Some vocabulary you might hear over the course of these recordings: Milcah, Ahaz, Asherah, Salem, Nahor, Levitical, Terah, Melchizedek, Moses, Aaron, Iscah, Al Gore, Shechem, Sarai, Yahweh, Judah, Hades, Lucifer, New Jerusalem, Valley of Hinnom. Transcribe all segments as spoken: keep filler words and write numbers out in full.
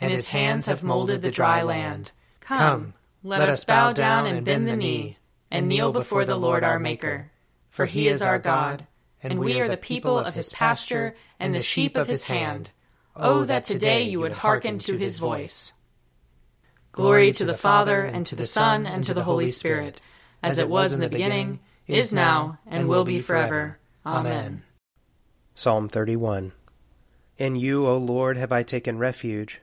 and his hands have molded the dry land. Come, let us bow down and bend the knee, and kneel before the Lord our Maker. For he is our God, and we are the people of his pasture, and the sheep of his hand. Oh, that today you would hearken to his voice. Glory to the Father, and to the Son, and to the Holy Spirit, as it was in the beginning, is now, and will be forever. Amen. Psalm thirty-one. In you, O Lord, have I taken refuge.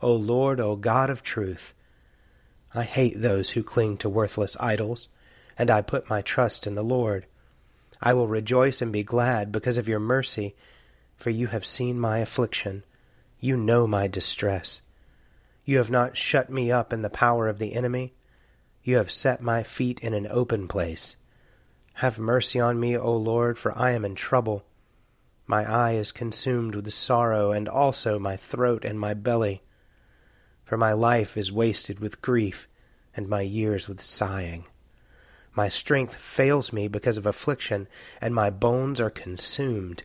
O Lord, O God of truth. I hate those who cling to worthless idols, and I put my trust in the Lord. I will rejoice and be glad because of your mercy, for you have seen my affliction. You know my distress. You have not shut me up in the power of the enemy. You have set my feet in an open place. Have mercy on me, O Lord, for I am in trouble. My eye is consumed with sorrow, and also my throat and my belly. For my life is wasted with grief, and my years with sighing. My strength fails me because of affliction, and my bones are consumed.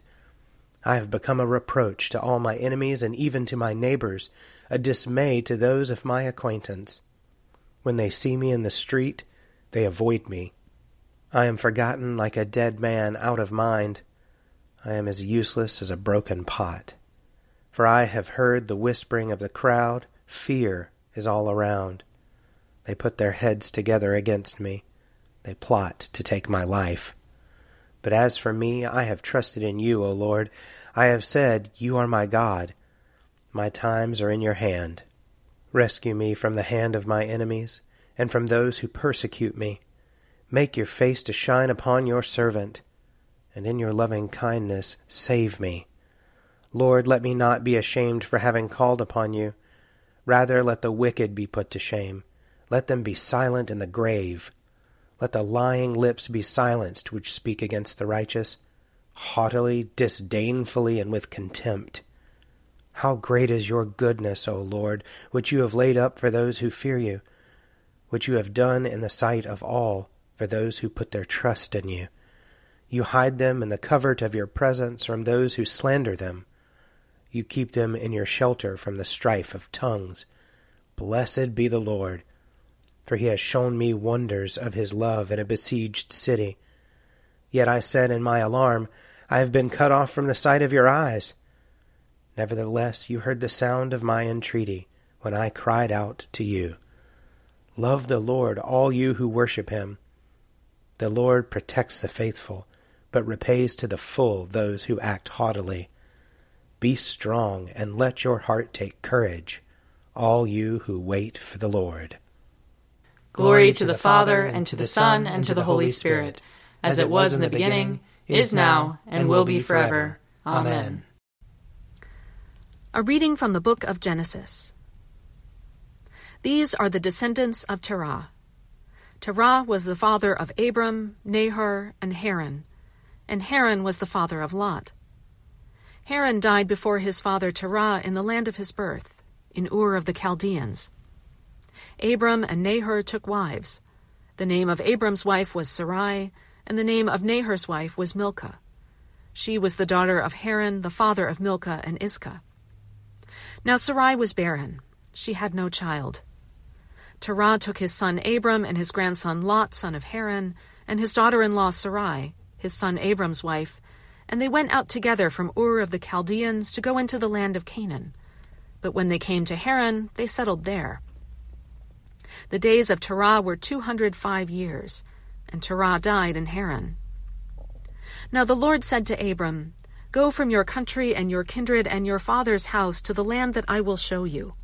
I have become a reproach to all my enemies and even to my neighbors, a dismay to those of my acquaintance. When they see me in the street, they avoid me. I am forgotten like a dead man out of mind. I am as useless as a broken pot. For I have heard the whispering of the crowd. Fear is all around. They put their heads together against me. They plot to take my life. But as for me, I have trusted in you, O Lord. I have said, you are my God. My times are in your hand. Rescue me from the hand of my enemies, and from those who persecute me. Make your face to shine upon your servant, and in your loving kindness save me. Lord, let me not be ashamed for having called upon you. Rather, let the wicked be put to shame. Let them be silent in the grave. Let the lying lips be silenced which speak against the righteous, haughtily, disdainfully, and with contempt. How great is your goodness, O Lord, which you have laid up for those who fear you, which you have done in the sight of all for those who put their trust in you. You hide them in the covert of your presence from those who slander them. You keep them in your shelter from the strife of tongues. Blessed be the Lord, for he has shown me wonders of his love in a besieged city. Yet I said in my alarm, I have been cut off from the sight of your eyes. Nevertheless, you heard the sound of my entreaty when I cried out to you. Love the Lord, all you who worship him. The Lord protects the faithful, but repays to the full those who act haughtily. Be strong and let your heart take courage, all you who wait for the Lord. Glory to the Father, and to the Son, and to the Holy Spirit, as it was in the beginning, is now, and will be forever. Amen. A reading from the book of Genesis. These are the descendants of Terah. Terah was the father of Abram, Nahor, and Haran, and Haran was the father of Lot. Haran died before his father Terah in the land of his birth, in Ur of the Chaldeans. Abram and Nahor took wives. The name of Abram's wife was Sarai, and the name of Nahor's wife was Milcah. She was the daughter of Haran, the father of Milcah and Iscah. Now Sarai was barren. She had no child. Terah took his son Abram and his grandson Lot, son of Haran, and his daughter-in-law Sarai, his son Abram's wife, and they went out together from Ur of the Chaldeans to go into the land of Canaan. But when they came to Haran, they settled there. The days of Terah were two hundred five years, and Terah died in Haran. Now the Lord said to Abram, Go from your country and your kindred and your father's house to the land that I will show you.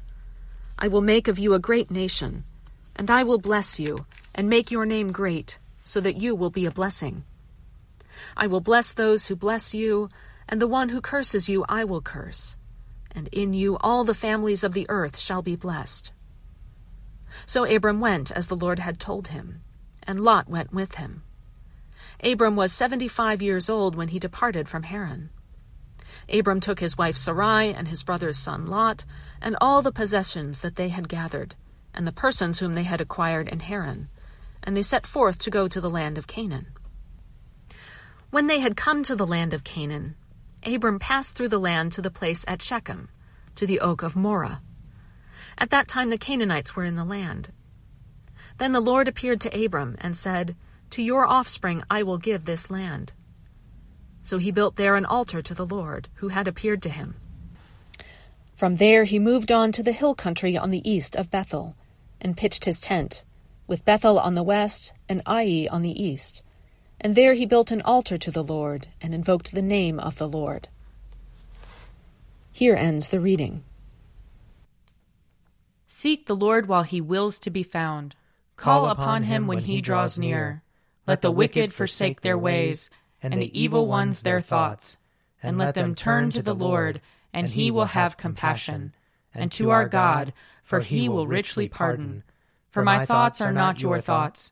I will make of you a great nation, and I will bless you, and make your name great, so that you will be a blessing. I will bless those who bless you, and the one who curses you I will curse, and in you all the families of the earth shall be blessed. So Abram went as the Lord had told him, and Lot went with him. Abram was seventy-five years old when he departed from Haran. Abram took his wife Sarai and his brother's son Lot, and all the possessions that they had gathered, and the persons whom they had acquired in Haran, and they set forth to go to the land of Canaan. When they had come to the land of Canaan, Abram passed through the land to the place at Shechem, to the oak of Morah. At that time the Canaanites were in the land. Then the Lord appeared to Abram and said, To your offspring I will give this land. So he built there an altar to the Lord, who had appeared to him. From there he moved on to the hill country on the east of Bethel, and pitched his tent, with Bethel on the west and Ai on the east. And there he built an altar to the Lord, and invoked the name of the Lord. Here ends the reading. Seek the Lord while he wills to be found. Call upon him when he draws near. Let the wicked forsake their ways, and the evil ones their thoughts. And let them turn to the Lord, and he will have compassion. And to our God, for he will richly pardon. For my thoughts are not your thoughts,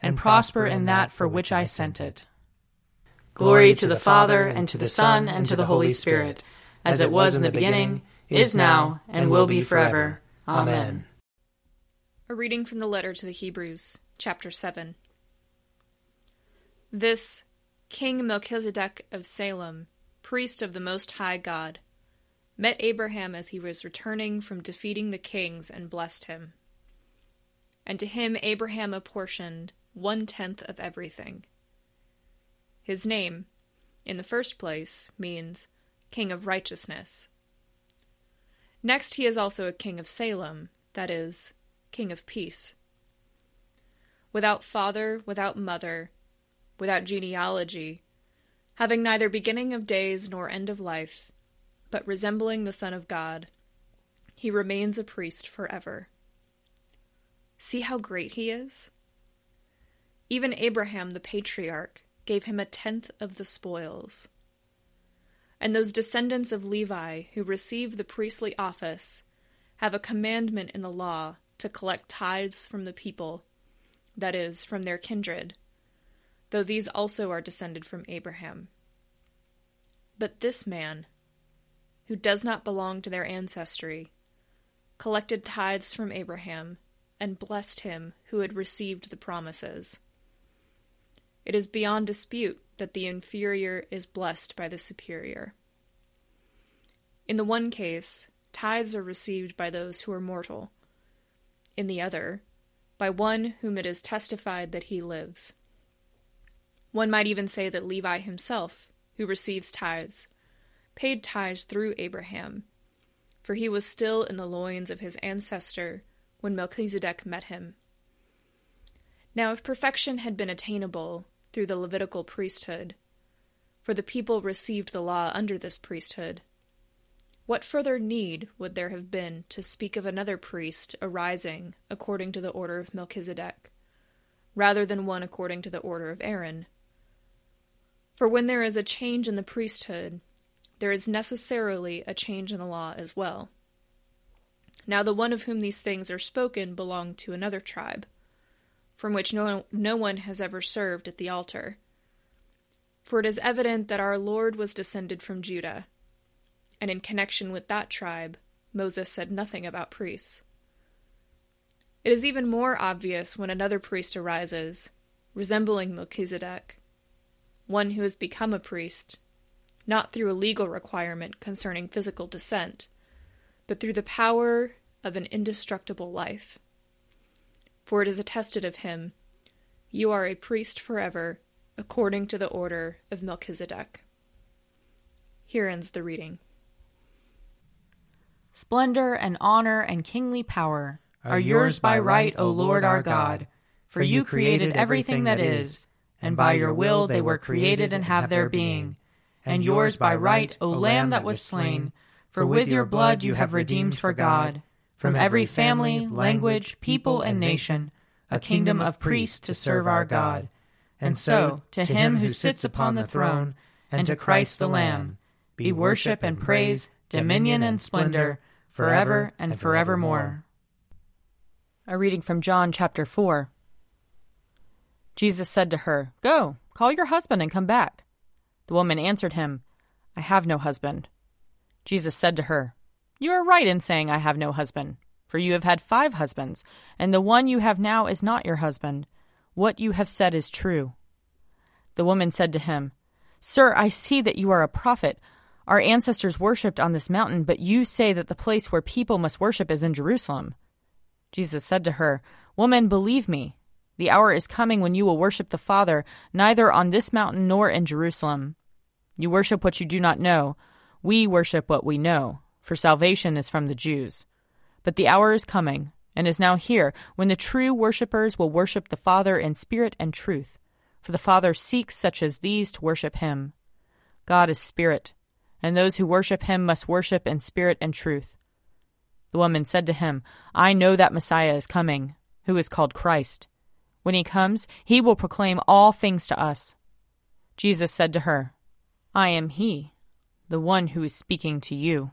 and prosper in that for which I sent it. Glory to the Father, and to the Son, and to the Holy Spirit, as it was in the beginning, is now, and will be forever. Amen. A reading from the letter to the Hebrews, chapter seven. This King Melchizedek of Salem, priest of the Most High God, met Abraham as he was returning from defeating the kings and blessed him. And to him Abraham apportioned one-tenth of everything. His name, in the first place, means King of Righteousness. Next, he is also a king of Salem, that is, king of peace. Without father, without mother, without genealogy, having neither beginning of days nor end of life, but resembling the Son of God, he remains a priest forever. See how great he is? Even Abraham the patriarch gave him a tenth of the spoils. And those descendants of Levi who receive the priestly office have a commandment in the law to collect tithes from the people, that is, from their kindred, though these also are descended from Abraham. But this man, who does not belong to their ancestry, collected tithes from Abraham and blessed him who had received the promises. It is beyond dispute that the inferior is blessed by the superior. In the one case, tithes are received by those who are mortal. In the other, by one whom it is testified that he lives. One might even say that Levi himself, who receives tithes, paid tithes through Abraham, for he was still in the loins of his ancestor when Melchizedek met him. Now if perfection had been attainable through the Levitical priesthood, for the people received the law under this priesthood, what further need would there have been to speak of another priest arising according to the order of Melchizedek, rather than one according to the order of Aaron? For when there is a change in the priesthood, there is necessarily a change in the law as well. Now the one of whom these things are spoken belonged to another tribe, from which no, no one has ever served at the altar. For it is evident that our Lord was descended from Judah, and in connection with that tribe, Moses said nothing about priests. It is even more obvious when another priest arises, resembling Melchizedek, one who has become a priest, not through a legal requirement concerning physical descent, but through the power of an indestructible life. For it is attested of him, "You are a priest forever, according to the order of Melchizedek." Here ends the reading. Splendor and honor and kingly power are yours by right, O Lord our God, for you created everything that is, and by your will they were created and have their being. And yours by right, O Lamb that was slain, for with your blood you have redeemed for God, from every family, language, people, and nation, a kingdom of priests to serve our God. And so, to him who sits upon the throne, and to Christ the Lamb, be worship and praise, dominion and splendor, forever and forevermore. A reading from John chapter four. Jesus said to her, "Go, call your husband and come back." The woman answered him, "I have no husband." Jesus said to her, "You are right in saying I have no husband, for you have had five husbands, and the one you have now is not your husband. What you have said is true." The woman said to him, "Sir, I see that you are a prophet. Our ancestors worshipped on this mountain, but you say that the place where people must worship is in Jerusalem." Jesus said to her, "Woman, believe me, the hour is coming when you will worship the Father, neither on this mountain nor in Jerusalem. You worship what you do not know. We worship what we know, for salvation is from the Jews. But the hour is coming, and is now here, when the true worshippers will worship the Father in spirit and truth, for the Father seeks such as these to worship him. God is spirit, and those who worship him must worship in spirit and truth." The woman said to him, "I know that Messiah is coming, who is called Christ. When he comes, he will proclaim all things to us." Jesus said to her, "I am he, the one who is speaking to you."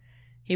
He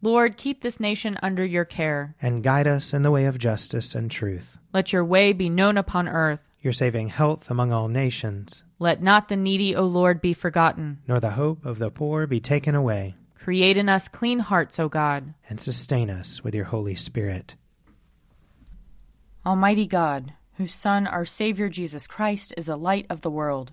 Lord, keep this nation under your care. And guide us in the way of justice and truth. Let your way be known upon earth. Your saving health among all nations. Let not the needy, O Lord, be forgotten, nor the hope of the poor be taken away. Create in us clean hearts, O God, and sustain us with your Holy Spirit. Almighty God, whose Son, our Savior Jesus Christ, is the light of the world.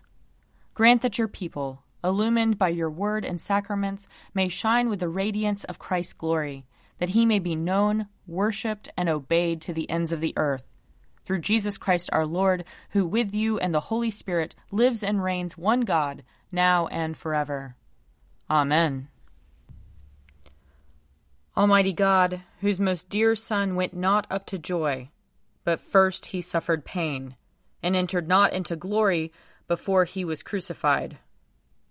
Grant that your people, illumined by your word and sacraments, may shine with the radiance of Christ's glory, that he may be known, worshipped, and obeyed to the ends of the earth. Through Jesus Christ our Lord, who with you and the Holy Spirit lives and reigns one God, now and forever. Amen. Almighty God, whose most dear Son went not up to joy, but first he suffered pain, and entered not into glory before he was crucified,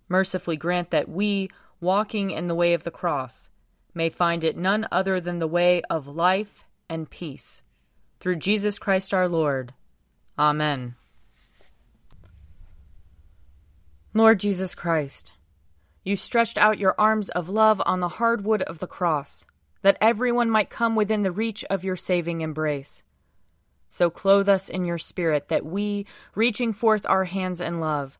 mercifully grant that we, walking in the way of the cross, may find it none other than the way of life and peace. Through Jesus Christ our Lord. Amen. Lord Jesus Christ, you stretched out your arms of love on the hard wood of the cross, that everyone might come within the reach of your saving embrace. So clothe us in your Spirit, that we, reaching forth our hands in love,